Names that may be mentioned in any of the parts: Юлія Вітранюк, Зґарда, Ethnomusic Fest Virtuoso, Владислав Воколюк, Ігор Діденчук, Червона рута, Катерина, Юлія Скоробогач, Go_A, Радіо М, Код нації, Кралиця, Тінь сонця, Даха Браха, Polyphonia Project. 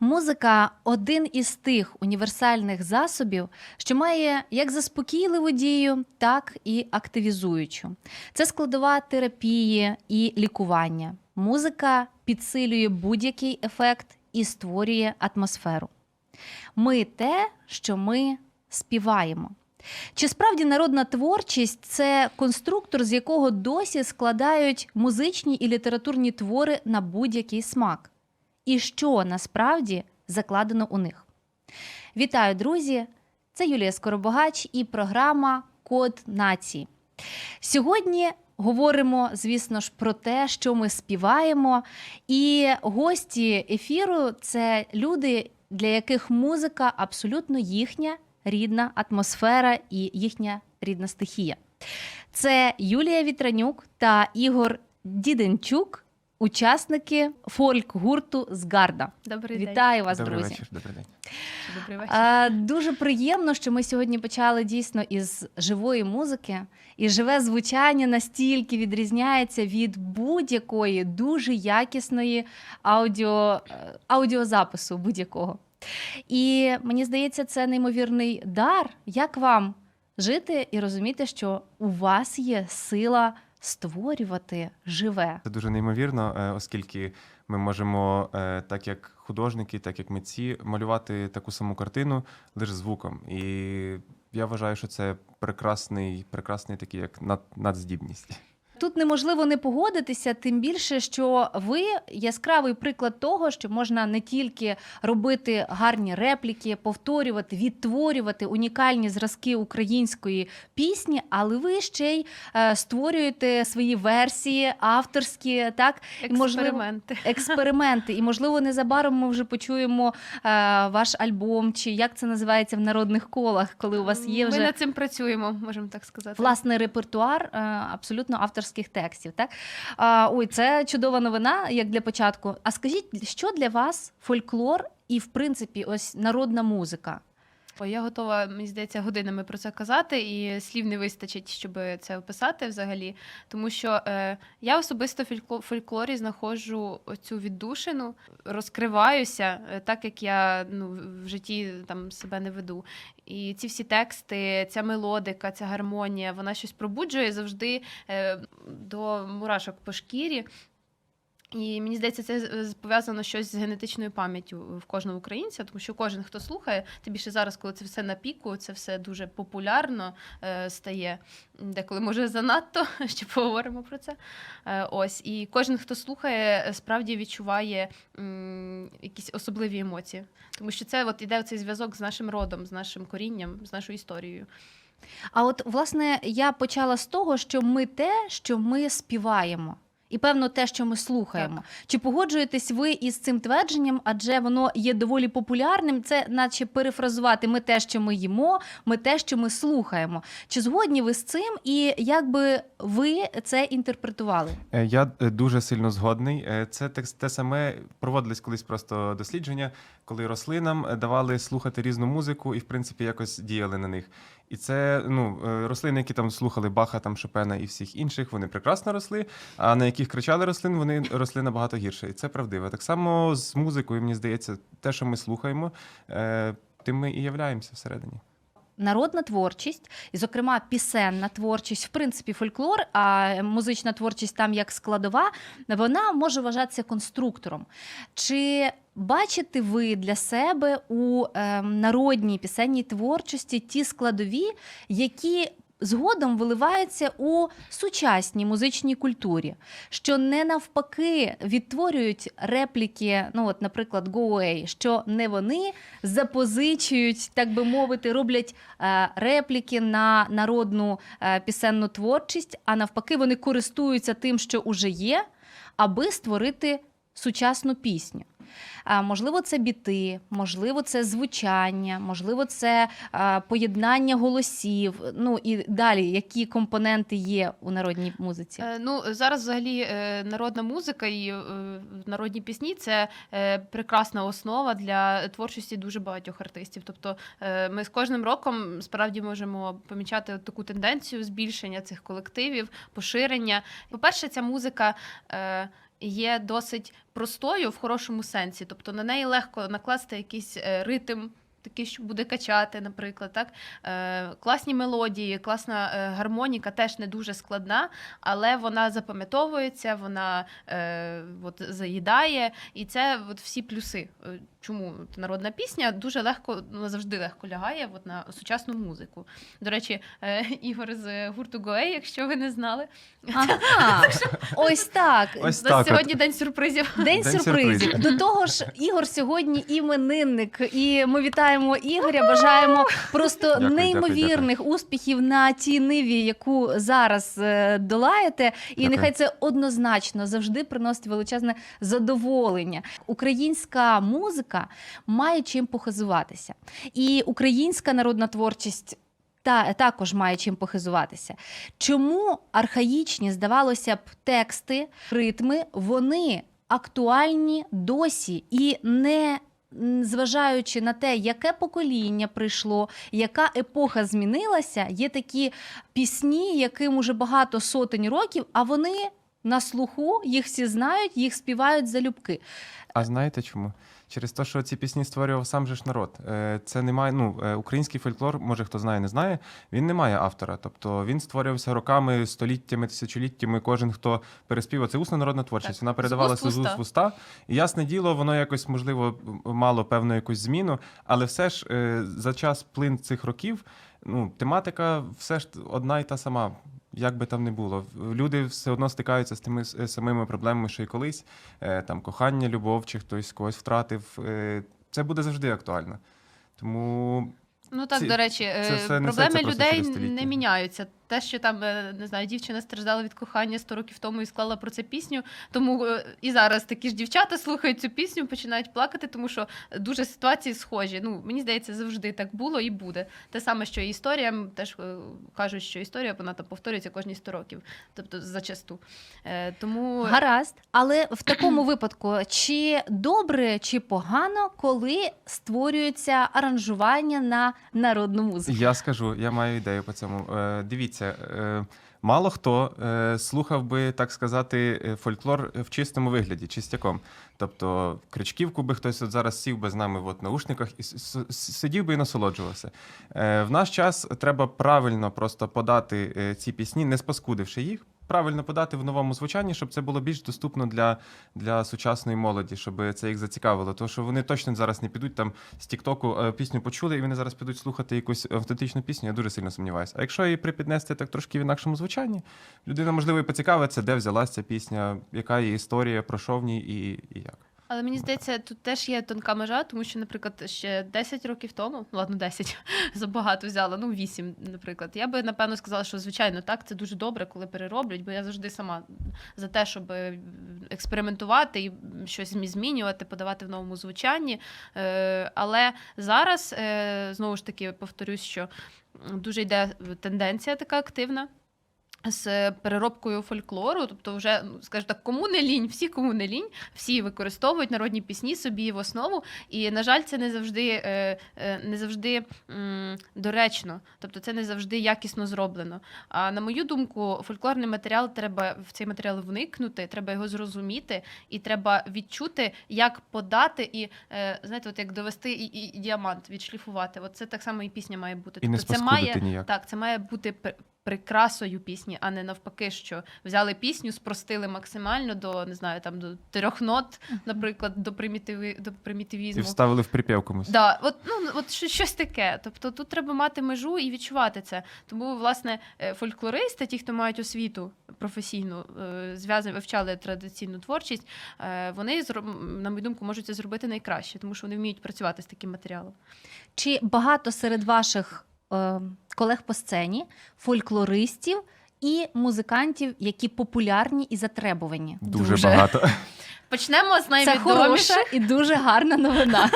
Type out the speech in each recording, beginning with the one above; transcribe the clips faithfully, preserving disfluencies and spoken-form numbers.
Музика – один із тих універсальних засобів, що має як заспокійливу дію, так і активізуючу. Це складова терапії і лікування. Музика підсилює будь-який ефект і створює атмосферу. Ми – те, що ми співаємо. Чи справді народна творчість – це конструктор, з якого досі складають музичні і літературні твори на будь-який смак? І що насправді закладено у них? Вітаю, друзі! Це Юлія Скоробогач і програма «Код нації». Сьогодні говоримо, звісно ж, про те, що ми співаємо. І гості ефіру – це люди, для яких музика абсолютно їхня рідна атмосфера і їхня рідна стихія. Це Юлія Вітранюк та Ігор Діденчук, учасники фольк-гурту «Зґарда». Добрий день. Вітаю вас, добрий друзі. Вечір, добрий день. Добрий вечір. А, дуже приємно, що ми сьогодні почали дійсно із живої музики. І живе звучання настільки відрізняється від будь-якої дуже якісної аудіо, аудіозапису будь-якого. І мені здається, це неймовірний дар. Як вам жити і розуміти, що у вас є сила створювати живе? Це дуже неймовірно, оскільки ми можемо, так як художники, так як митці, малювати таку саму картину лише звуком. І я вважаю, що це прекрасний, прекрасний такий як над, надздібність. Тут неможливо не погодитися, тим більше, що ви яскравий приклад того, що можна не тільки робити гарні репліки, повторювати, відтворювати унікальні зразки української пісні, але ви ще й створюєте свої версії, авторські, так? Експерименти. Можливо, експерименти. І, можливо, незабаром ми вже почуємо ваш альбом, чи як це називається в народних колах, коли у вас є вже... Ми над цим працюємо, можемо так сказати. Власний репертуар абсолютно авторський. Текстів, так? А, ой, це чудова новина, як для початку. А скажіть, що для вас фольклор і, в принципі, ось народна музика? Я готова, мені здається, годинами про це казати, і слів не вистачить, щоб це описати взагалі. Тому що е, я особисто в фольклорі знаходжу цю віддушину, розкриваюся, е, так як я ну, в житті там, себе не веду. І ці всі тексти, ця мелодика, ця гармонія, вона щось пробуджує завжди е, до мурашок по шкірі. І мені здається, це пов'язано щось з генетичною пам'яттю в кожного українця, тому що кожен, хто слухає, тим більше зараз, коли це все на піку, це все дуже популярно е, стає, деколи, може, занадто, ще поговоримо про це. Е, ось. І кожен, хто слухає, справді відчуває м, якісь особливі емоції, тому що це от, іде цей зв'язок з нашим родом, з нашим корінням, з нашою історією. А от, власне, я почала з того, що ми те, що ми співаємо. І, певно, те, що ми слухаємо. Так. Чи погоджуєтесь ви із цим твердженням, адже воно є доволі популярним, це наче перефразувати «ми те, що ми їмо, ми те, що ми слухаємо». Чи згодні ви з цим, і як би ви це інтерпретували? Я дуже сильно згодний. Це те саме, проводились колись просто дослідження, коли рослинам давали слухати різну музику і, в принципі, якось діяли на них. І це, ну, рослини, які там слухали Баха, там Шопена і всіх інших, вони прекрасно росли, а на яких кричали рослин, вони росли набагато гірше. І це правдиво. Так само з музикою, мені здається, те, що ми слухаємо, тим ми і являємося всередині. Народна творчість, і, зокрема, пісенна творчість, в принципі, фольклор, а музична творчість там як складова, вона може вважатися конструктором. Чи бачите ви для себе у е, народній пісенній творчості ті складові, які згодом виливається у сучасній музичній культурі, що не навпаки відтворюють репліки, ну от, наприклад, Go_A, що не вони запозичують, так би мовити, роблять е, репліки на народну е, пісенну творчість, а навпаки вони користуються тим, що уже є, аби створити сучасну пісню. А, можливо, це біти, можливо, це звучання, можливо, це а, поєднання голосів, ну і далі, які компоненти є у народній музиці? Е, ну, зараз взагалі е, народна музика і е, народні пісні – це е, прекрасна основа для творчості дуже багатьох артистів. Тобто е, ми з кожним роком справді можемо помічати от таку тенденцію збільшення цих колективів, поширення. По-перше, ця музика е, є досить простою в хорошому сенсі, тобто на неї легко накласти якийсь ритм, такий, що буде качати, наприклад, так? Е, класні мелодії, класна е, гармоніка, теж не дуже складна, але вона запам'ятовується, вона е, от, заїдає, і це от, всі плюси. Чому народна пісня дуже легко, ну, завжди легко лягає от, на сучасну музику. До речі, е, Ігор з гурту Go_A, якщо ви не знали. Ага, ось так. Ось так. Сьогодні день сюрпризів. День, день сюрпризів. сюрпризів. До того ж, Ігор сьогодні іменинник, і ми вітаємо Ігоря, бажаємо просто дякую, неймовірних дякую, дякую. успіхів на тій ниві, яку зараз долаєте. І дякую. Нехай це однозначно завжди приносить величезне задоволення. Українська музика має чим похизуватися. І українська народна творчість та, також має чим похизуватися. Чому архаїчні, здавалося б, тексти, ритми, вони актуальні досі і не зважаючи на те, яке покоління прийшло, яка епоха змінилася, є такі пісні, яким уже багато сотень років, а вони на слуху, їх всі знають, їх співають залюбки. А знаєте чому? Через те, що ці пісні створював сам же ж народ. Це немає, ну, український фольклор, може хто знає, не знає, він не має автора. Тобто він створювався роками, століттями, тисячоліттями. Кожен, хто переспівав, це усна народна творчість. Так. Вона передавалася з уст в уста. І ясне діло, воно якось, можливо, мало певну якусь зміну, але все ж за час плин цих років, ну, тематика все ж одна і та сама. Як би там не було, люди все одно стикаються з тими самими проблемами, що і колись. Там кохання, любов, чи хтось когось втратив. Це буде завжди актуально. Тому... Ну так, ці, до речі, це, проблеми людей не міняються. Те, що там, не знаю, дівчина страждала від кохання сто років тому і склала про це пісню, тому і зараз такі ж дівчата слухають цю пісню, починають плакати, тому що дуже ситуації схожі. Ну, мені здається, завжди так було і буде. Те саме, що і історія, теж кажуть, що історія, вона там повторюється кожні сто років, тобто зачасту. Тому... Гаразд, але в такому випадку, чи добре, чи погано, коли створюється аранжування на народну музику? Я скажу, я маю ідею по цьому. Дивіться, мало хто слухав би, так сказати, фольклор в чистому вигляді, чистяком. Тобто Крючківку би хтось от зараз сів би з нами в наушниках і сидів би і насолоджувався. В наш час треба правильно просто подати ці пісні, не спаскудивши їх, правильно подати в новому звучанні, щоб це було більш доступно для, для сучасної молоді, щоб це їх зацікавило. Тому що вони точно зараз не підуть там з Тік-Току пісню почули, і вони зараз підуть слухати якусь автентичну пісню, я дуже сильно сумніваюся. А якщо її припіднести так трошки в інакшому звучанні, людина, можливо, і поцікавиться, де взялася ця пісня, яка її історія, про що в ній і, і як. Але мені здається, тут теж є тонка межа, тому що, наприклад, ще десять років тому, ну, ладно, десять, забагато взяла, ну, вісім, наприклад. Я би, напевно, сказала, що, звичайно, так, це дуже добре, коли перероблять, бо я завжди сама за те, щоб експериментувати і щось змінювати, подавати в новому звучанні. Але зараз, знову ж таки, повторюсь, що дуже йде тенденція така активна з переробкою фольклору, тобто вже, скажімо так, кому не лінь, всі кому не лінь, всі використовують народні пісні собі в основу, і, на жаль, це не завжди, не завжди доречно, тобто це не завжди якісно зроблено. А на мою думку, фольклорний матеріал, треба в цей матеріал вникнути, треба його зрозуміти, і треба відчути, як подати, і, знаєте, от як довести і, і, і діамант, відшліфувати. От це так само і пісня має бути. І тобто не спаскудити ніяк. Так, це має бути прикрасою пісні, а не навпаки, що взяли пісню, спростили максимально до, не знаю, там до трьох нот, наприклад, до примітиві до примітивізму. І вставили в припів комусь. Да, от ну от щось таке. Тобто тут треба мати межу і відчувати це. Тому, власне, фольклористи, ті, хто мають освіту професійну, зв'язані, вивчали традиційну творчість, вони, на мою думку, можуть це зробити найкраще, тому що вони вміють працювати з таким матеріалом. Чи багато серед ваших колег по сцені, фольклористів і музикантів, які популярні і затребувані? Дуже, дуже. багато. Почнемо з найвідоміших. Це хороша і дуже гарна новина.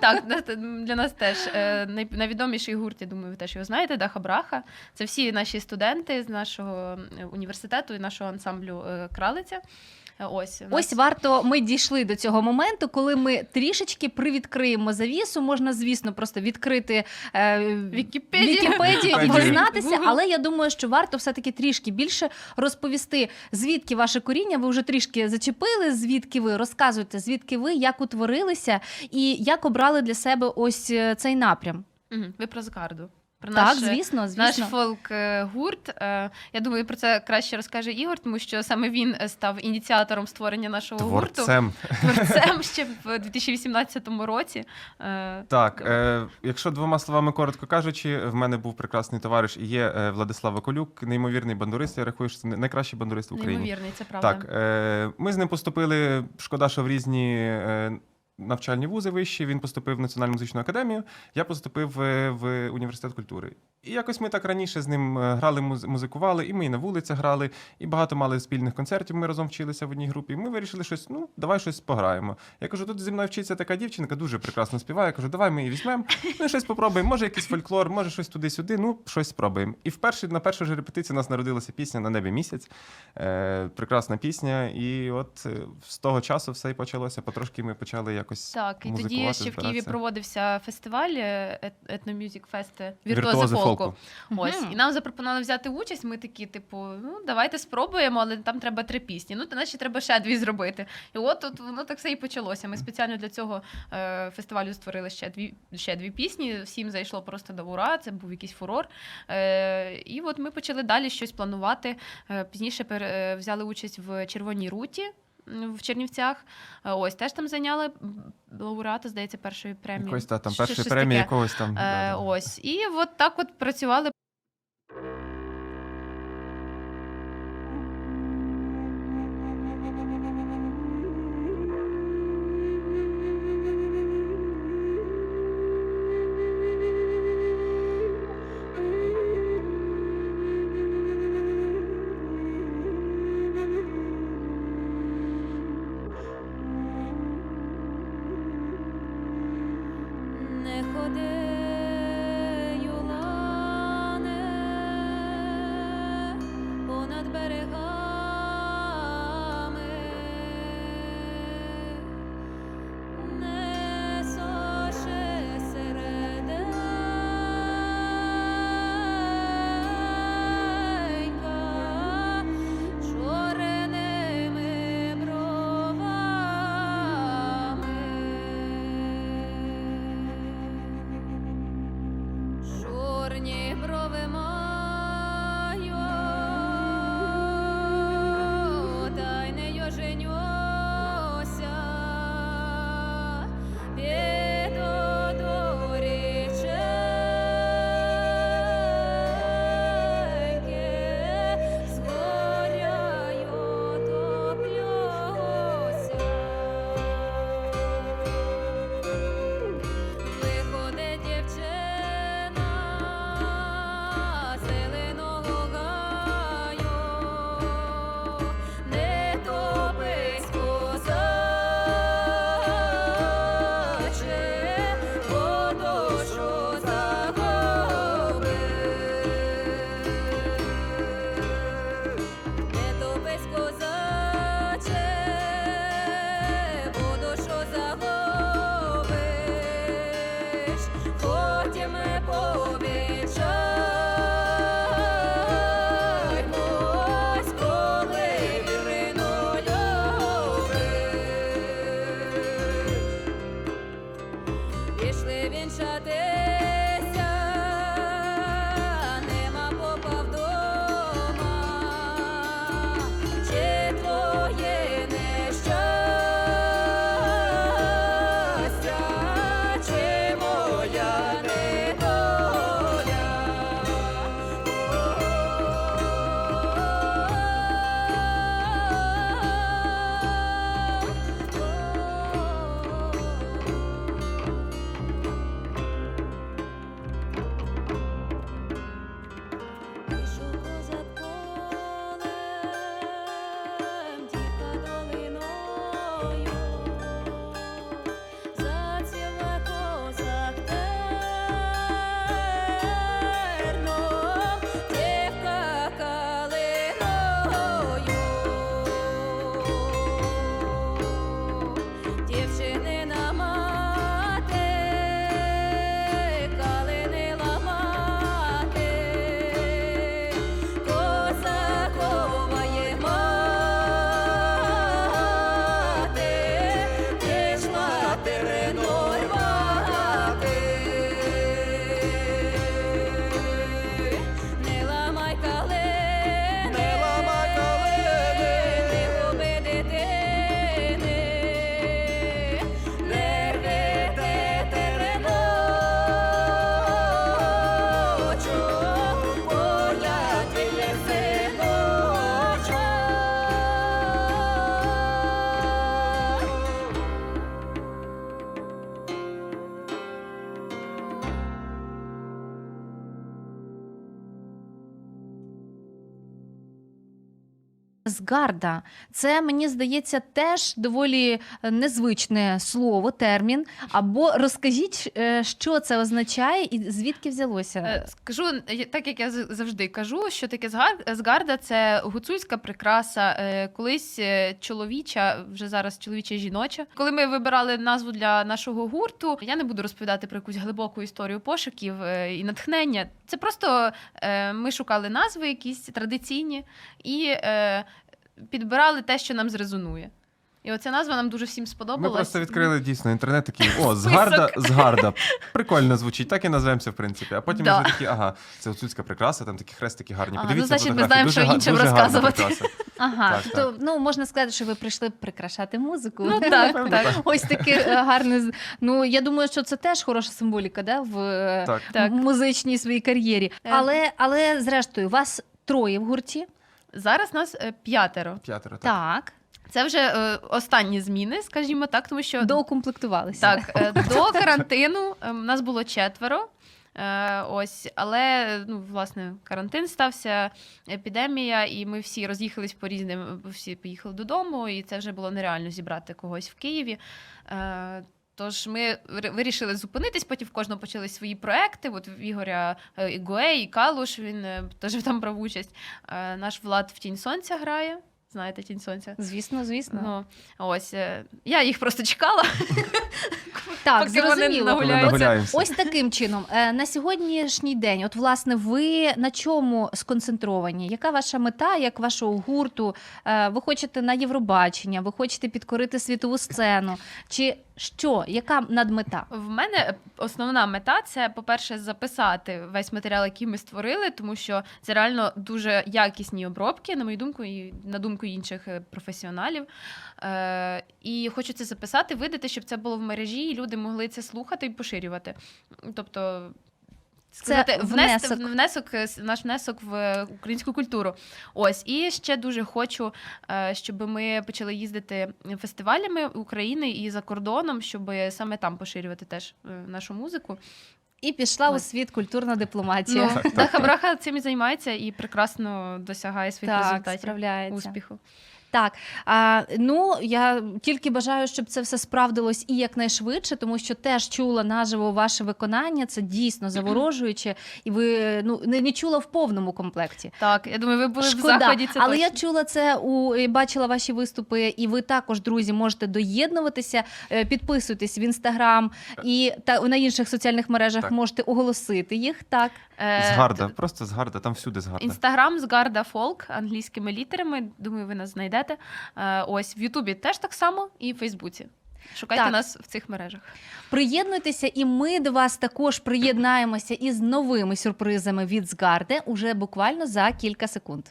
Так, для нас теж найвідоміший гурт, я думаю, ви теж його знаєте, Даха Браха. Це всі наші студенти з нашого університету і нашого ансамблю «Кралиця». Ось, Ось варто, ми дійшли до цього моменту, коли ми трішечки привідкриємо завісу. Можна, звісно, просто відкрити е, Вікіпедію і дізнатися, але я думаю, що варто все-таки трішки більше розповісти, звідки ваше коріння, ви вже трішки зачепили, звідки ви, розказуєте, звідки ви, як утворилися і як обрали для себе ось цей напрям. Угу. Ви про Зґарду. Про так, наш, звісно, звісно. Наш фолк-гурт. Я думаю, про це краще розкаже Ігор, тому що саме він став ініціатором створення нашого Творцем. гурту. Творцем. ще в дві тисячі вісімнадцятому році. Так, е, якщо двома словами коротко кажучи, в мене був прекрасний товариш і є Владислав Воколюк, неймовірний бандурист, я рахую, що це найкращий бандурист в Україні. Неймовірний, це правда. Так, е, ми з ним поступили, шкода, що в різні... Е, навчальні вузи вищі, він поступив в Національну музичну академію, я поступив в, в університет культури. І якось ми так раніше з ним грали, музикували, і ми і на вулицях грали, і багато мали спільних концертів, ми разом вчилися в одній групі. Ми вирішили щось, ну, давай щось пограємо. Я кажу, тут зі мною вчиться така дівчинка, дуже прекрасно співає, я кажу, давай ми її візьмемо, ну, щось попробуємо, може якийсь фольклор, може щось туди-сюди, ну, щось спробуємо. І вперше, на першу ж репетицію у нас народилася пісня «На небі місяць», е, прекрасна пісня, і от з того часу все і почалося, потрошки ми почали якось музикувати. Так, і тоді ще збиратися. В Києві проводився фестиваль Ethnomusic Fest Virtuoso. Ось. І нам запропонували взяти участь, ми такі, типу, ну, давайте спробуємо, але там треба три пісні, ну, наче треба ще дві зробити. І от, от воно так все і почалося. Ми спеціально для цього е, фестивалю створили ще дві, ще дві пісні, всім зайшло просто до ура, це був якийсь фурор. Е, і от ми почали далі щось планувати, е, пізніше пер, е, взяли участь в «Червоній руті», в Чернівцях. Ось, теж там зайняли лауреата, здається, першої премії. Якось, та, там першої премії якогось там. Е, да, ось. Да. І от так от працювали. Не ходи, Юлане, Зґарда. Це, мені здається, теж доволі незвичне слово, термін. Або розкажіть, що це означає і звідки взялося? Скажу, так як я завжди кажу, що таке зґарда – це гуцульська прикраса, колись чоловіча, вже зараз чоловіча і жіноча. Коли ми вибирали назву для нашого гурту, я не буду розповідати про якусь глибоку історію пошуків і натхнення. Це просто ми шукали назви якісь традиційні і підбирали те, що нам зрезонує. І оця назва нам дуже всім сподобалась. Ми просто відкрили дійсно інтернет, такий, о, згарда, згарда. Прикольно звучить, так і назвемося, в принципі. А потім да. ми такі, ага, це гуцульська прикраса, там такі хрестики гарні. Ага, подивіться, ну, значить, ми знаємо, що іншим розказувати. Ага, так, то, так. ну, можна сказати, що ви прийшли прикрашати музику. Ну, так, так. так. Ось таке гарне, ну, я думаю, що це теж хороша символіка, да, в так. музичній своїй кар'єрі. Але, але, зрештою, вас троє в гурті. Зараз нас п'ятеро. П'ятеро, так. Так. Це вже е, останні зміни, скажімо так, тому що... Доукомплектувалися. Так, е, до карантину е, нас було четверо, е, ось, але, ну, власне, карантин стався, епідемія, і ми всі роз'їхались по різним, всі поїхали додому, і це вже було нереально зібрати когось в Києві. Е, Тож ми вирішили зупинитись, потім в кожного почали свої проекти. От в Ігоря і Go_A, і Калуш, він теж там брав участь. Е, наш Влад в «Тінь сонця» грає. Знаєте, «Тінь сонця»? Звісно, звісно. Ну, ось, я їх просто чекала. Так, зрозуміло. Ось таким чином. На сьогоднішній день, от, власне, ви на чому сконцентровані? Яка ваша мета, як вашого гурту? Ви хочете на Євробачення, ви хочете підкорити світову сцену? Чи що? Яка надмета? В мене основна мета – це, по-перше, записати весь матеріал, який ми створили, тому що це реально дуже якісні обробки, на мою думку, і на думку інших професіоналів. І хочу це записати, видати, щоб це було в мережі, і люди могли це слухати і поширювати. Тобто, сказати, це внесок. внесок, наш внесок в українську культуру. Ось, і ще дуже хочу, щоб ми почали їздити фестивалями України і за кордоном, щоб саме там поширювати теж нашу музику. І пішла Ой. у світ культурна дипломатія. Ну, Даха Браха цим і займається і прекрасно досягає своїх так, результатів, справляється. Успіху. Так, а, ну, я тільки бажаю, щоб це все справдилось і якнайшвидше, тому що теж чула наживо ваше виконання, це дійсно заворожуюче, і ви, ну, не, не чула в повному комплекті. Так, я думаю, ви були Шкода. в заході. Це Але точно. я чула це, у, бачила ваші виступи, і ви також, друзі, можете доєднуватися, підписуйтесь в Інстаграм і та, на інших соціальних мережах так. можете оголосити їх, так. Згарда, Т... просто згарда, там всюди згарда. Інстаграм згарда фолк, англійськими літерами, думаю, ви нас знайдете. Ось, в Ютубі теж так само, і в Фейсбуці. Шукайте так. нас в цих мережах. Приєднуйтеся, і ми до вас також приєднаємося із новими сюрпризами від Зґарди уже буквально за кілька секунд.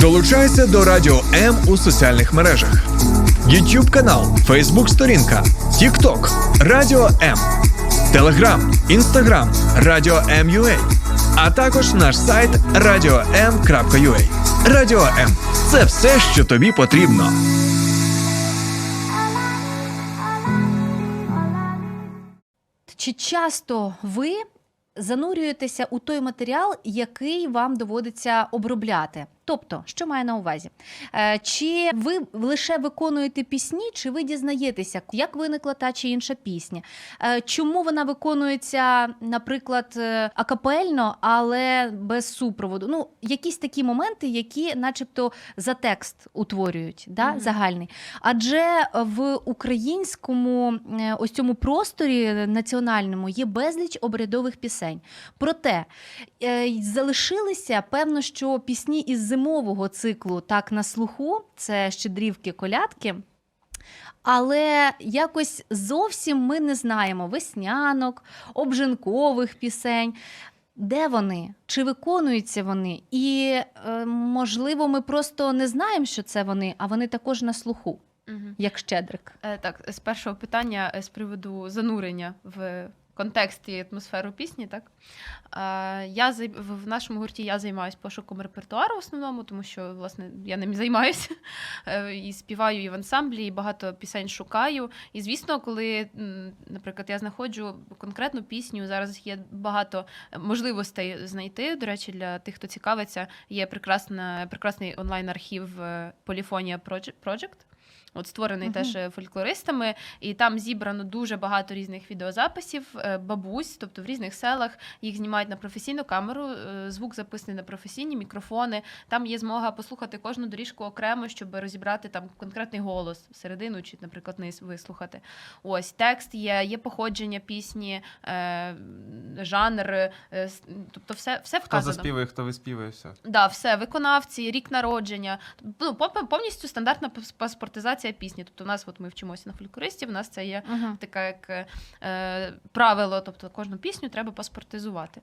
Долучайся до Радіо М у соціальних мережах. YouTube канал, Facebook сторінка, TikTok, Радіо М, Telegram, Instagram, Радіо М.ua, а також наш сайт радіо ем крапка ю а. Радіо М – це все, що тобі потрібно. Чи часто ви занурюєтеся у той матеріал, який вам доводиться обробляти? Тобто, що маю на увазі? Чи ви лише виконуєте пісні, чи ви дізнаєтеся, як виникла та чи інша пісня? Чому вона виконується, наприклад, акапельно, але без супроводу? Ну, якісь такі моменти, які начебто за текст утворюють, да? mm-hmm. загальний. Адже в українському ось цьому просторі національному є безліч обрядових пісень. Проте, залишилися, певно, що пісні із зимового циклу «Так на слуху», це «Щедрівки, колядки», але якось зовсім ми не знаємо веснянок, обжинкових пісень. Де вони? Чи виконуються вони? І, можливо, ми просто не знаємо, що це вони, а вони також на слуху, угу. як Щедрик. Так, з першого питання з приводу занурення в контекст і атмосферу пісні, так? Я в нашому гурті я займаюся пошуком репертуару в основному, тому що, власне, я ним займаюся. І співаю, і в ансамблі, і багато пісень шукаю. І, звісно, коли, наприклад, я знаходжу конкретну пісню, зараз є багато можливостей знайти. До речі, для тих, хто цікавиться, є прекрасна, прекрасний онлайн-архів Polyphonia Project. От створений uh-huh. теж фольклористами, і там зібрано дуже багато різних відеозаписів, бабусь, тобто в різних селах, їх знімають на професійну камеру, звук записаний на професійні мікрофони, там є змога послухати кожну доріжку окремо, щоб розібрати там конкретний голос, середину чи, наприклад, низ вислухати. Ось, текст є, є походження пісні, жанр, тобто все, все вказано. Хто заспівує, хто виспівує, все. Так, да, все, виконавці, рік народження, ну, повністю стандартна паспортизація пісні. Тобто в нас, от ми вчимося на фольклористів, у нас це є uh-huh. таке як е, правило, тобто кожну пісню треба паспортизувати.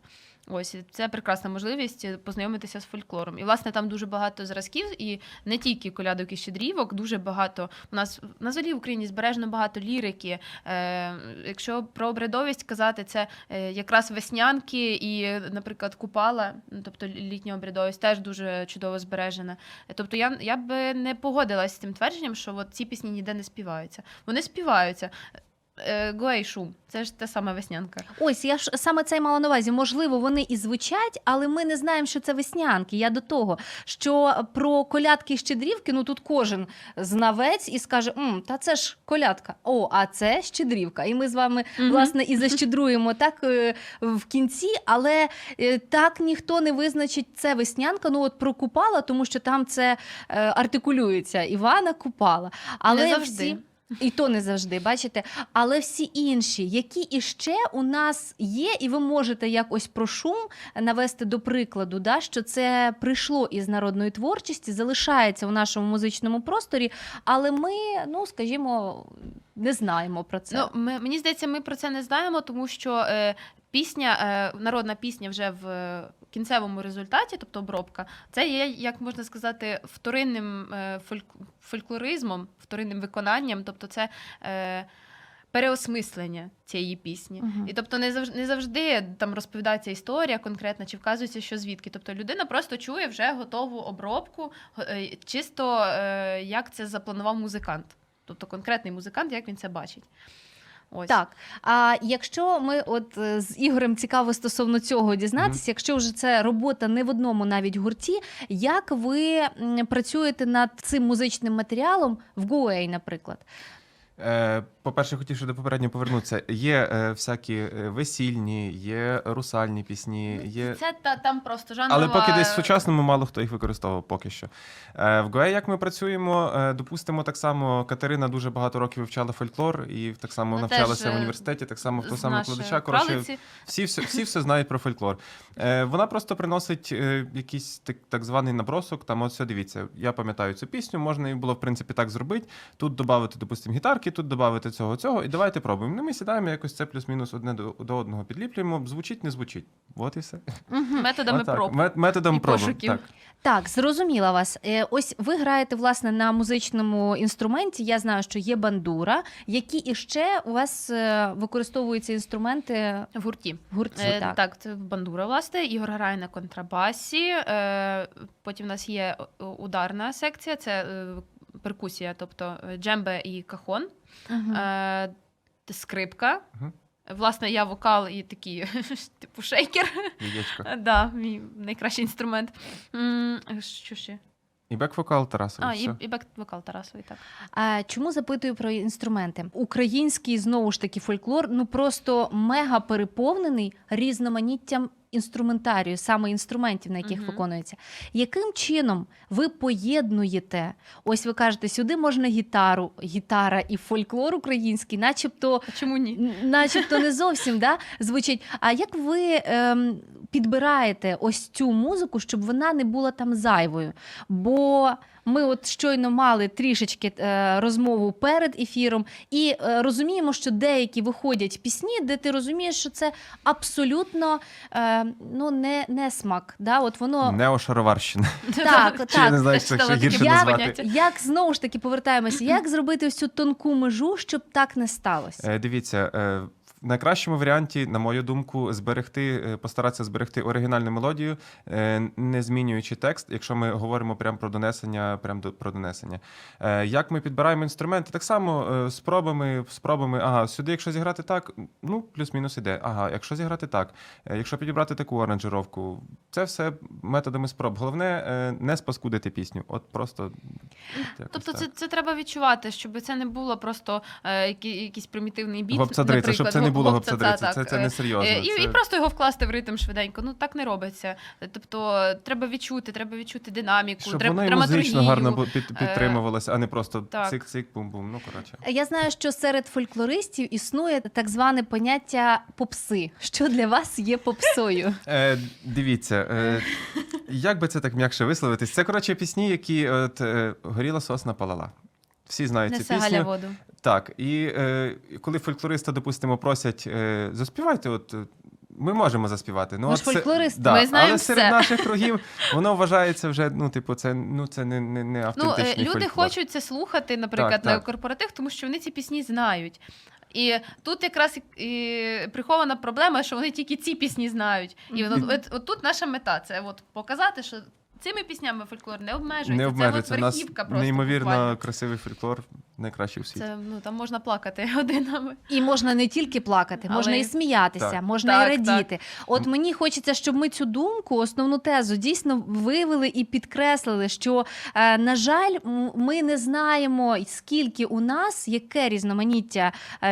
Ось, це прекрасна можливість познайомитися з фольклором. І, власне, там дуже багато зразків, і не тільки колядок і щедрівок, дуже багато. У нас, на залі в Україні збережено багато лірики. Е, якщо про обрядовість казати, це е, якраз веснянки і, наприклад, купала, тобто літня обрядовість теж дуже чудово збережена. Тобто я, я б не погодилась з тим твердженням, що от ці пісні ніде не співаються. Вони співаються. Go_A шум. Це ж та сама веснянка. Ось, я ж саме це й мала на увазі. Можливо, вони і звучать, але ми не знаємо, що це веснянки. Я до того, що про колядки і щедрівки, ну тут кожен знавець і скаже, м, та це ж колядка, о, а це щедрівка. І ми з вами, mm-hmm. власне, і защедруємо так в кінці, але так ніхто не визначить, це веснянка, ну от про Купала, тому що там це артикулюється. Івана Купала. Але не завжди. Всі... І то не завжди, бачите? Але всі інші, які іще у нас є, і ви можете якось про шум навести до прикладу, да, що це прийшло із народної творчості, залишається у нашому музичному просторі, але ми, ну, скажімо, не знаємо про це. Ну, ми, мені здається, ми про це не знаємо, тому що е, пісня, е, народна пісня вже в кінцевому результаті, тобто обробка, це є, як можна сказати, вторинним фольклоризмом, вторинним виконанням, тобто це е, переосмислення цієї пісні. Uh-huh. І тобто не завжди, не завжди там розповідається історія конкретна, чи вказується, що звідки. Тобто людина просто чує вже готову обробку, чисто е, як це запланував музикант. Тобто конкретний музикант, як він це бачить. Ось. Так, а якщо ми от з Ігорем цікаво стосовно цього дізнатися, mm-hmm. якщо вже це робота не в одному навіть гурті, як ви працюєте над цим музичним матеріалом в Go_A, наприклад? По-перше, хотів ще до попередньо повернутися. Є е, всякі весільні, є русальні пісні. Є... Це та, там просто жанрова... Але поки десь в сучасному мало хто їх використовував поки що. Е, в Go_A як ми працюємо, е, допустимо, так само Катерина дуже багато років вивчала фольклор і так само ну, навчалася теж в університеті, так само в того самого кладача. Коротше, всі, всі, всі, всі все знають про фольклор. Е, вона просто приносить е, якийсь так, так званий набросок, там ось все, дивіться, я пам'ятаю цю пісню, можна її було, в принципі, так зробити. Тут додати, допустимо, гітарки, тут додати цього, цього, і давайте пробуємо. Ну, ми сідаємо, якось це плюс-мінус одне до, до одного підліплюємо, звучить, не звучить. От і все. Угу. Методами проб. Мет, методом пробу. Так. Так, зрозуміла вас. Ось ви граєте, власне, на музичному інструменті. Я знаю, що є бандура. Які іще у вас використовуються інструменти? В гурті. В гурті, е, так. Так, це бандура, власне. Ігор грає на контрабасі. Е, потім у нас є ударна секція, це перкусія, тобто джембе і кахон, uh-huh. е, скрипка. Uh-huh. Власне, я вокал і такий, типу, шейкер. Яєчко. Да, мій найкращий інструмент. Mm, що ще? І бек-вокал Тарасовий. А, і, і бек-вокал Тарасовий, так. А, чому запитую про інструменти? Український, знову ж таки, фольклор, ну просто мега переповнений різноманіттям інструментарію, саме інструментів, на яких uh-huh. виконується. Яким чином ви поєднуєте? Ось ви кажете, сюди можна гітару, гітара і фольклор український, начебто... А чому ні? Начебто не зовсім, да, звучить. А як ви ем, підбираєте ось цю музику, щоб вона не була там зайвою? Бо... Ми от щойно мали трішечки е, розмову перед ефіром і е, розуміємо, що деякі виходять пісні, де ти розумієш, що це абсолютно е, ну, не, не смак. Да? От воно... Неошароварщина. Так, так. Не знаю, що гірше назвати. Як, знову ж таки, повертаємося, як зробити ось цю тонку межу, щоб так не сталося? Е, дивіться, е, В найкращому варіанті, на мою думку, зберегти, постаратися зберегти оригінальну мелодію, не змінюючи текст, якщо ми говоримо прямо про донесення, прямо про донесення. Як ми підбираємо інструменти? Так само спробами, спробами, ага, сюди, якщо зіграти так, ну, плюс-мінус іде. Ага, якщо зіграти так, якщо підібрати таку аранжировку, це все методами спроб. Головне, не спаскудити пісню. От просто... Тобто це, це треба відчувати, щоб це не було просто е, якийсь примітивний біт, наприклад. Щоб це не було гопцадриці, це, це не серйозно. І, це... і просто його вкласти в ритм швиденько. Ну, так не робиться. Тобто треба відчути, треба відчути динаміку, щоб треба драматургію. Щоб вона музично гарно підтримувалася, а не просто цик-цик, бум-бум. Ну, коротше. Я знаю, що серед фольклористів існує так зване поняття попси. Що для вас є попсою? е, дивіться, е, як би це так м'якше висловитись? Це, коротше, пісні, які от, е, горіла сосна палала. Всі знають цю пісню. Воду. Так, і е, коли фольклориста, допустимо, просять, е, заспівайте, от ми можемо заспівати. Ну, ми ж фольклористи, це, да, ми знаємо але все. Але серед наших кругів воно вважається вже, ну, типу, це, ну, це не, не, не автентичний фольклор. Ну, люди фольклор. Хочуть це слухати, наприклад, так, на так. корпоративах, тому що вони ці пісні знають. І тут якраз і прихована проблема, що вони тільки ці пісні знають. І от, от, от тут наша мета – це от показати, що... Цими піснями фольклор не обмежується. Не обмежується. Це верхівка просто. Неймовірно буквально. Красивий фольклор, найкращий у світі. Це, ну, там можна плакати годинами. І можна не тільки плакати, але... можна і сміятися, так. можна так, і радіти. Так. От мені хочеться, щоб ми цю думку, основну тезу, дійсно вивели і підкреслили, що, на жаль, ми не знаємо, скільки у нас, яке різноманіття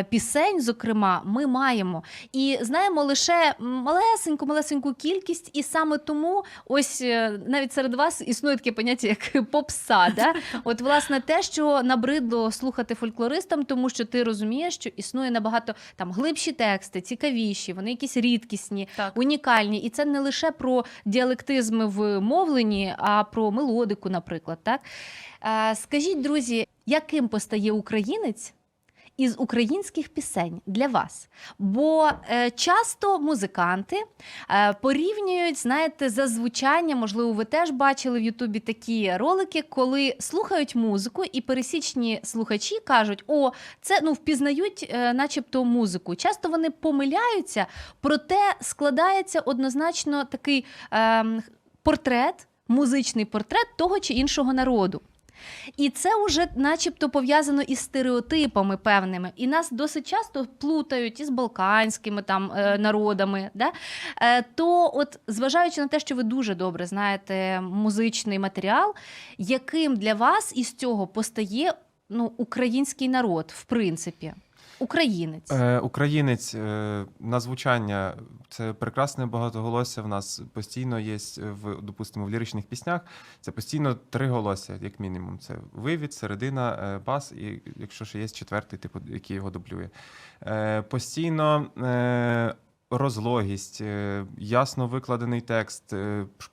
пісень, зокрема, ми маємо. І знаємо лише малесеньку-малесеньку кількість, і саме тому ось навіть серед вас існує таке поняття, як попса. Да? От, власне, те, що набридло слухати фольклористам, тому що ти розумієш, що існує набагато там глибші тексти, цікавіші, вони якісь рідкісні, так. унікальні. І це не лише про діалектизми в мовленні, а про мелодику, наприклад. Так? Скажіть, друзі, яким постає українець із українських пісень для вас? Бо е, часто музиканти е, порівнюють, знаєте, за звучання, можливо, ви теж бачили в Ютубі такі ролики, коли слухають музику і пересічні слухачі кажуть, о, це, ну, впізнають е, начебто музику. Часто вони помиляються, проте складається однозначно такий е, портрет, музичний портрет того чи іншого народу. І це вже начебто пов'язано із стереотипами певними. І нас досить часто плутають із балканськими там, народами. Да? То от, зважаючи на те, що ви дуже добре знаєте музичний матеріал, яким для вас із цього постає, ну, український народ, в принципі? Українець. Е, українець е, на звучання. Це прекрасне багатоголосся в нас постійно є, в, допустимо, в ліричних піснях. Це постійно три голосся, як мінімум. Це вивід, середина, бас і, якщо ще є, четвертий, типу, який його дублює. Е, постійно... Е, розлогість, ясно викладений текст,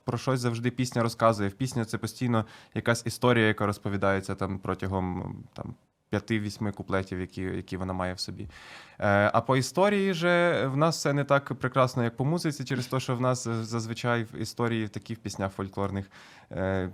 про щось завжди пісня розказує. В пісні це постійно якась історія, яка розповідається там протягом там, п'яти-вісьми куплетів, які, які вона має в собі. А по історії же в нас все не так прекрасно, як по музиці, через те, що в нас зазвичай в історії такі в піснях фольклорних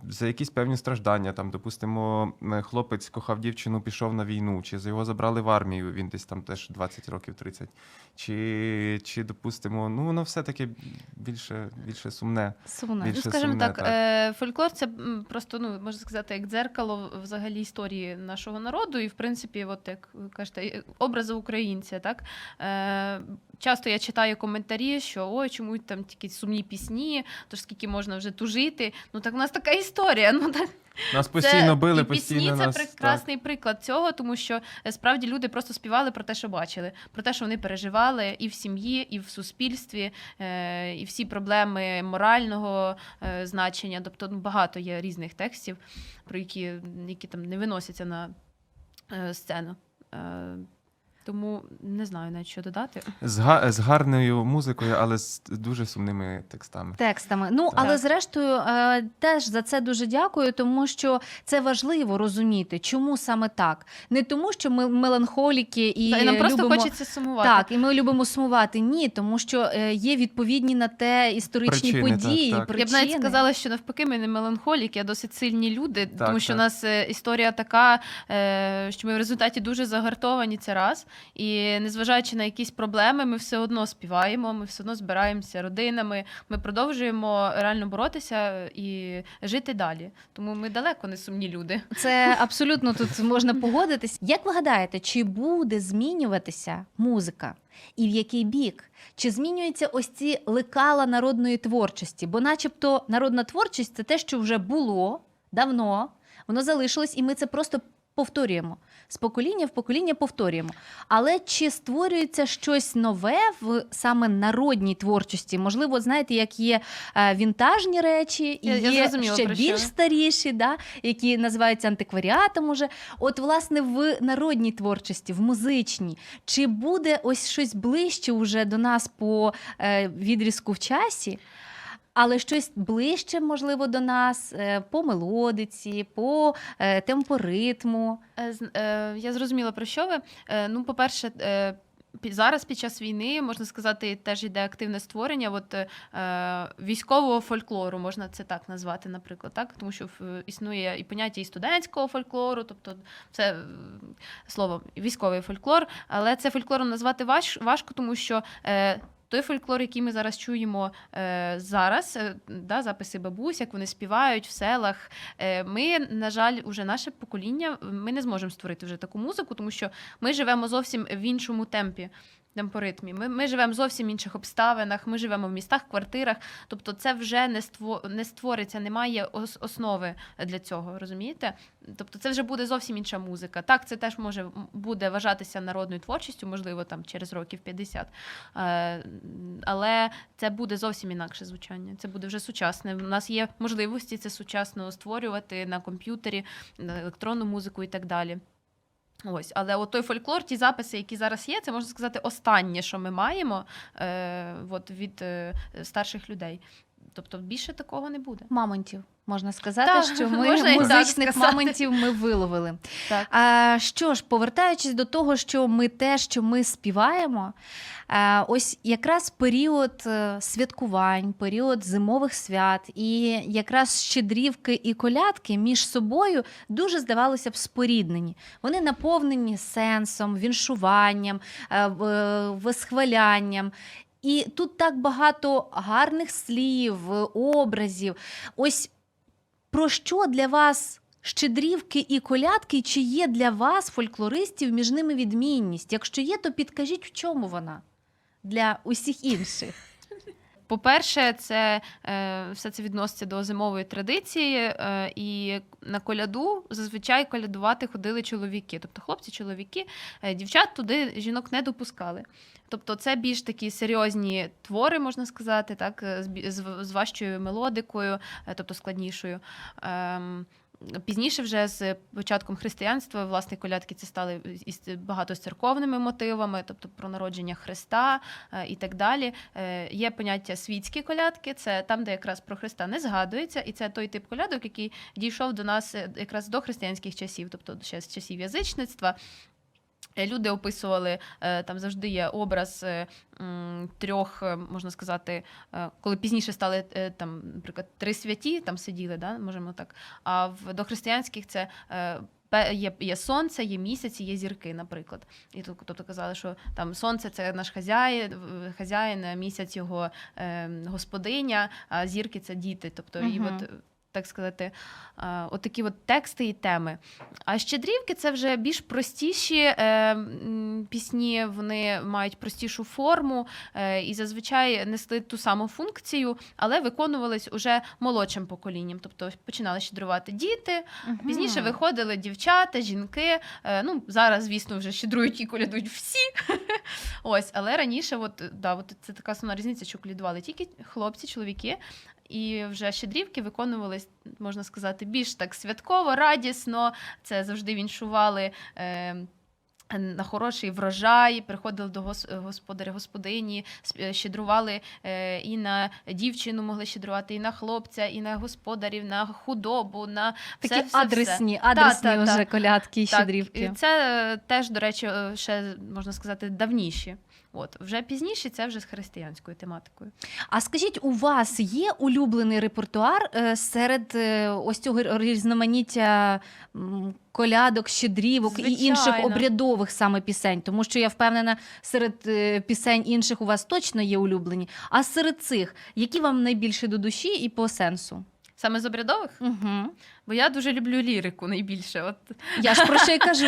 за якісь певні страждання. Там, допустимо, хлопець кохав дівчину, пішов на війну, чи його забрали в армію, він десь там теж двадцять років, тридцять. Чи, чи допустимо, ну воно все таке більше, більше сумне. Сумне. Більше, ну, скажімо сумне, так, так, фольклор це просто, ну, можна сказати, як дзеркало взагалі історії нашого народу і, в принципі, от як ви кажете, образу українця. Так? Е, часто я читаю коментарі, що ой, чому там тільки сумні пісні, тож скільки можна вже тужити. Ну так у нас така історія. Ну, так. Нас постійно це, били, і постійно пісні, нас... Це прекрасний так. приклад цього, тому що справді люди просто співали про те, що бачили, про те, що вони переживали і в сім'ї, і в суспільстві, е, і всі проблеми морального е, значення. Тобто, ну, багато є різних текстів, про які, які там не виносяться на е, сцену. Е, Тому не знаю навіть, що додати. З, га- з гарною музикою, але з дуже сумними текстами. Текстами. Ну, так. але зрештою теж за це дуже дякую, тому що це важливо розуміти, чому саме так. Не тому, що ми меланхоліки і, і нам просто любимо... хочеться сумувати. Так, і ми любимо сумувати. Ні, тому що є відповідні на те історичні причини, події. Так, так. Причини. Я б навіть сказала, що навпаки, ми не меланхоліки, а досить сильні люди, так, тому що у нас історія така, що ми в результаті дуже загартовані, це раз. І незважаючи на якісь проблеми, ми все одно співаємо, ми все одно збираємося родинами, ми продовжуємо реально боротися і жити далі. Тому ми далеко не сумні люди. Це абсолютно тут можна погодитись. Як ви гадаєте, чи буде змінюватися музика? І в який бік? Чи змінюються ось ці лекала народної творчості? Бо начебто народна творчість – це те, що вже було давно, воно залишилось, і ми це просто повторюємо. З покоління в покоління повторюємо. Але чи створюється щось нове в саме народній творчості? Можливо, знаєте, як є вінтажні речі, і я, є я ще більш старіші, да, які називаються антикваріатом уже. От, власне, в народній творчості, в музичній, чи буде ось щось ближче уже до нас по відрізку в часі? Але щось ближче, можливо, до нас по мелодиці, по темпоритму. Я зрозуміла, про що ви. Ну, по-перше, зараз під час війни, можна сказати, теж йде активне створення от, е, військового фольклору, можна це так назвати, наприклад, так? Тому що існує і поняття і студентського фольклору, тобто це слово військовий фольклор, але це фольклором назвати важ, важко, тому що... Е, той фольклор, який ми зараз чуємо е, зараз, е, да, записи бабусь, як вони співають в селах, е, ми, на жаль, уже наше покоління, ми не зможемо створити вже таку музику, тому що ми живемо зовсім в іншому темпі. Темпоритмі. Ми, ми живемо в зовсім інших обставинах, ми живемо в містах, квартирах, тобто це вже не, ство, не створиться, немає ос, основи для цього, розумієте? Тобто це вже буде зовсім інша музика. Так, це теж може буде вважатися народною творчістю, можливо, там через років п'ятдесят, але це буде зовсім інакше звучання, це буде вже сучасне. У нас є можливості це сучасно створювати на комп'ютері, на електронну музику і так далі. Ось, але от той фольклор, ті записи, які зараз є, це, можна сказати, останнє, що ми маємо е, от від е, старших людей. Тобто більше такого не буде. Мамонтів. Можна сказати, так, що ми музичних мамонтів ми виловили. Так. А, що ж, повертаючись до того, що ми те, що ми співаємо, а, ось якраз період святкувань, період зимових свят і якраз щедрівки і колядки між собою дуже, здавалося б, споріднені. Вони наповнені сенсом, віншуванням, восхвалянням. І тут так багато гарних слів, образів. Ось про що для вас щедрівки і колядки, чи є для вас, фольклористів, між ними відмінність? Якщо є, то підкажіть, в чому вона для усіх інших? По-перше, це все це відноситься до зимової традиції, і на коляду зазвичай колядувати ходили чоловіки, тобто хлопці-чоловіки, дівчат туди жінок не допускали. Тобто це більш такі серйозні твори, можна сказати, так, з важчою мелодикою, тобто складнішою. Пізніше вже з початком християнства, власне, колядки це стали багато з церковними мотивами, тобто про народження Христа і так далі. Є поняття світські колядки, це там, де якраз про Христа не згадується, і це той тип колядок, який дійшов до нас якраз до християнських часів, тобто ще з часів язичництва. Люди описували, там завжди є образ трьох, можна сказати, коли пізніше стали, там, наприклад, три святі, там сиділи, да, можемо так, а в дохристиянських це є, є сонце, є місяць, є зірки, наприклад. І тут, тобто казали, що там сонце – це наш хазяїн, хазяїн, місяць – його господиня, а зірки – це діти, тобто, угу. І от… так сказати, отакі от тексти і теми. А щедрівки – це вже більш простіші пісні, вони мають простішу форму і зазвичай несли ту саму функцію, але виконувались уже молодшим поколінням. Тобто починали щедрувати діти, угу. Пізніше виходили дівчата, жінки. Ну, зараз, звісно, вже щедрують і колядують всі. Ось, але раніше, от, да, от це така основна різниця, що колядували тільки хлопці, чоловіки. І вже щедрівки виконувались, можна сказати, більш так святково, радісно. Це завжди віншували е, на хороший врожай, приходили до господаря, господині, щедрували е, і на дівчину могли щедрувати, і на хлопця, і на господарів, на худобу, на все. Такі все, адресні, все. адресні та, вже та, колядки і щедрівки. Так, це теж, до речі, ще, можна сказати, давніші. От, вже пізніше це вже з християнською тематикою. А скажіть, у вас є улюблений репертуар серед ось цього різноманіття колядок, щедрівок, звичайно, і інших обрядових саме пісень? Тому що я впевнена, серед пісень інших у вас точно є улюблені. А серед цих, які вам найбільше до душі і по сенсу? Саме з обрядових? Угу. Бо я дуже люблю лірику найбільше. От. Я ж про що й кажу.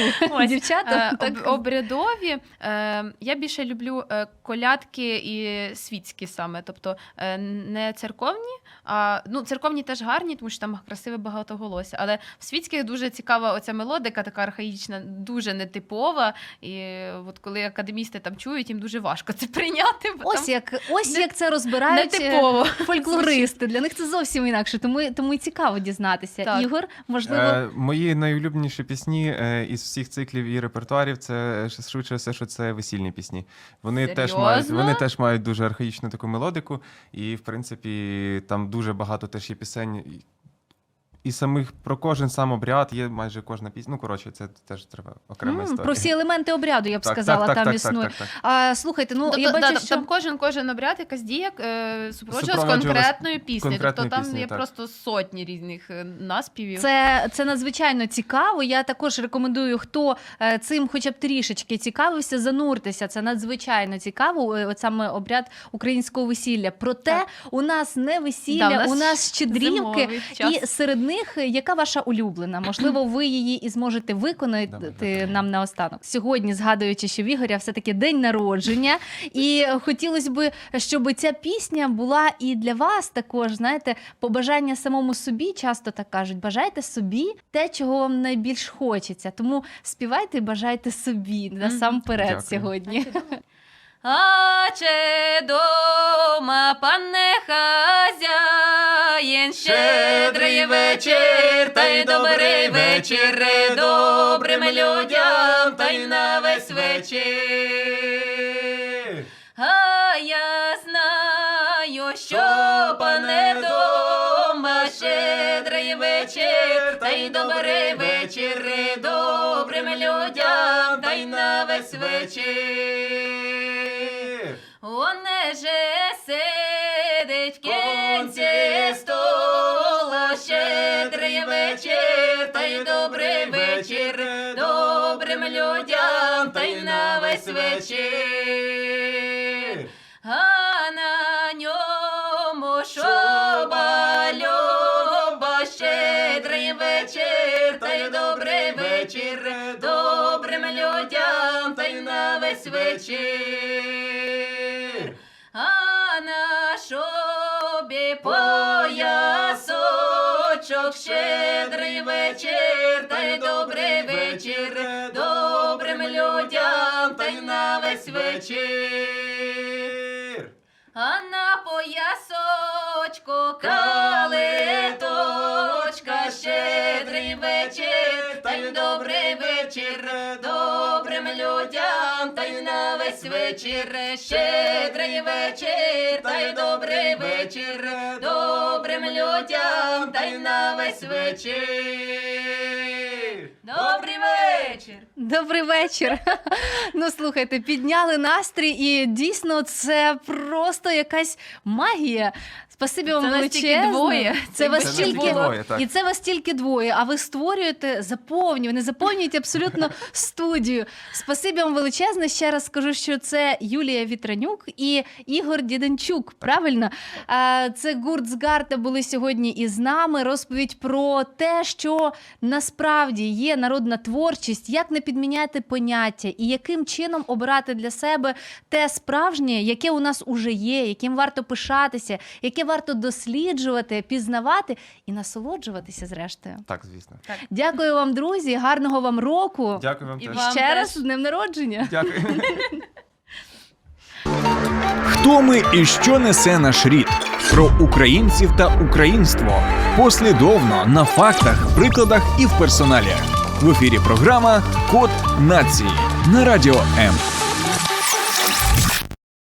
Дівчата, е, об, обрядові. Е, я більше люблю колядки і світські саме. Тобто е, не церковні. А, ну, церковні теж гарні, тому що там красиве багатоголосся. Але в світських дуже цікава оця мелодика, така архаїчна, дуже нетипова. І от коли академісти там чують, їм дуже важко це прийняти. Ось, як, ось не, як це розбирають нетипово фольклористи. Для них це зовсім інакше. Тому Тому і цікаво дізнатися. Так. Ігор, можливо... Е, мої найулюбленіші пісні е, із всіх циклів і репертуарів, це швидше все, що це весільні пісні. Вони теж мають, вони теж мають дуже архаїчну таку мелодику. І, в принципі, там дуже багато теж є пісень. І самих про кожен сам обряд є майже кожна пісня. Ну, коротше, це теж треба окрема mm, історія. Про всі елементи обряду, я б так, сказала, так, так, там так, існує. Так, так, так. А, слухайте, ну, тобто, я бачу, да, що... Там кожен, кожен обряд, якась дія е, супроводжувалась конкретною піснею. Тобто там пісні, є так. Просто сотні різних наспівів. Це, це надзвичайно цікаво. Я також рекомендую, хто цим хоча б трішечки цікавився, зануртеся. Це надзвичайно цікаво. От саме обряд українського весілля. Проте так. у нас не весілля, да, у нас, у нас щедрівки. І серед них яка ваша улюблена? Можливо, ви її і зможете виконати добре, добре. Нам наостанок. Сьогодні, згадуючи, що в Ігоря все-таки день народження, і хотілося б, щоб ця пісня була і для вас також, знаєте, побажання самому собі, часто так кажуть, бажайте собі те, чого вам найбільш хочеться. Тому співайте і бажайте собі насамперед. Дякую. Сьогодні. А че дома, пане хазяїн, щедрий вечір, та й добрий вечір добрим людям, та й на весь вечір. А я знаю, що пане дома, щедрий вечір, та й добрий вечір добрим людям, та й на весь вечір. Оне же сидить в кінці стола, щедрий вечір, та й добрий вечір добрим людям, та й на весь вечір. А на ньому шоба люба, щедрий вечір, та й добрий вечір добрим людям, та й на весь вечір. А на шубі поясочок, щедрий вечір, та й добрий вечір добрим людям, та й на весь вечір. А на поясочку калиточка, щедрий вечір, та й добрий вечір добрим людям, та й на весь вечір. Щедрий вечір, та й добрий вечір добрим людям, та й на весь вечір. Добрий вечір! Добрий вечір! Ну, слухайте, підняли настрій, і дійсно це просто якась магія. Спасибі вам величезно. Це вас тільки двоє. І це вас тільки двоє, а ви створюєте, заповнюєте, не заповнюєте абсолютно студію. Спасибі вам величезне. Ще раз скажу, що це Юлія Вітранюк і Ігор Діденчук, правильно? Це гурт «Зґарда» були сьогодні із нами. Розповідь про те, що насправді є народна творчість, як не підміняти поняття і яким чином обирати для себе те справжнє, яке у нас уже є, яким варто пишатися, яке варто досліджувати, пізнавати і насолоджуватися зрештою. Так, звісно. Так. Дякую вам, друзі, гарного вам року. Дякую вам. І теж. Ще теж. Раз з днем народження. Дякую. Хто ми і що несе наш рід? Про українців та українство. Послідовно, на фактах, прикладах і в персоналі. В ефірі програма «Код нації» на Радіо М.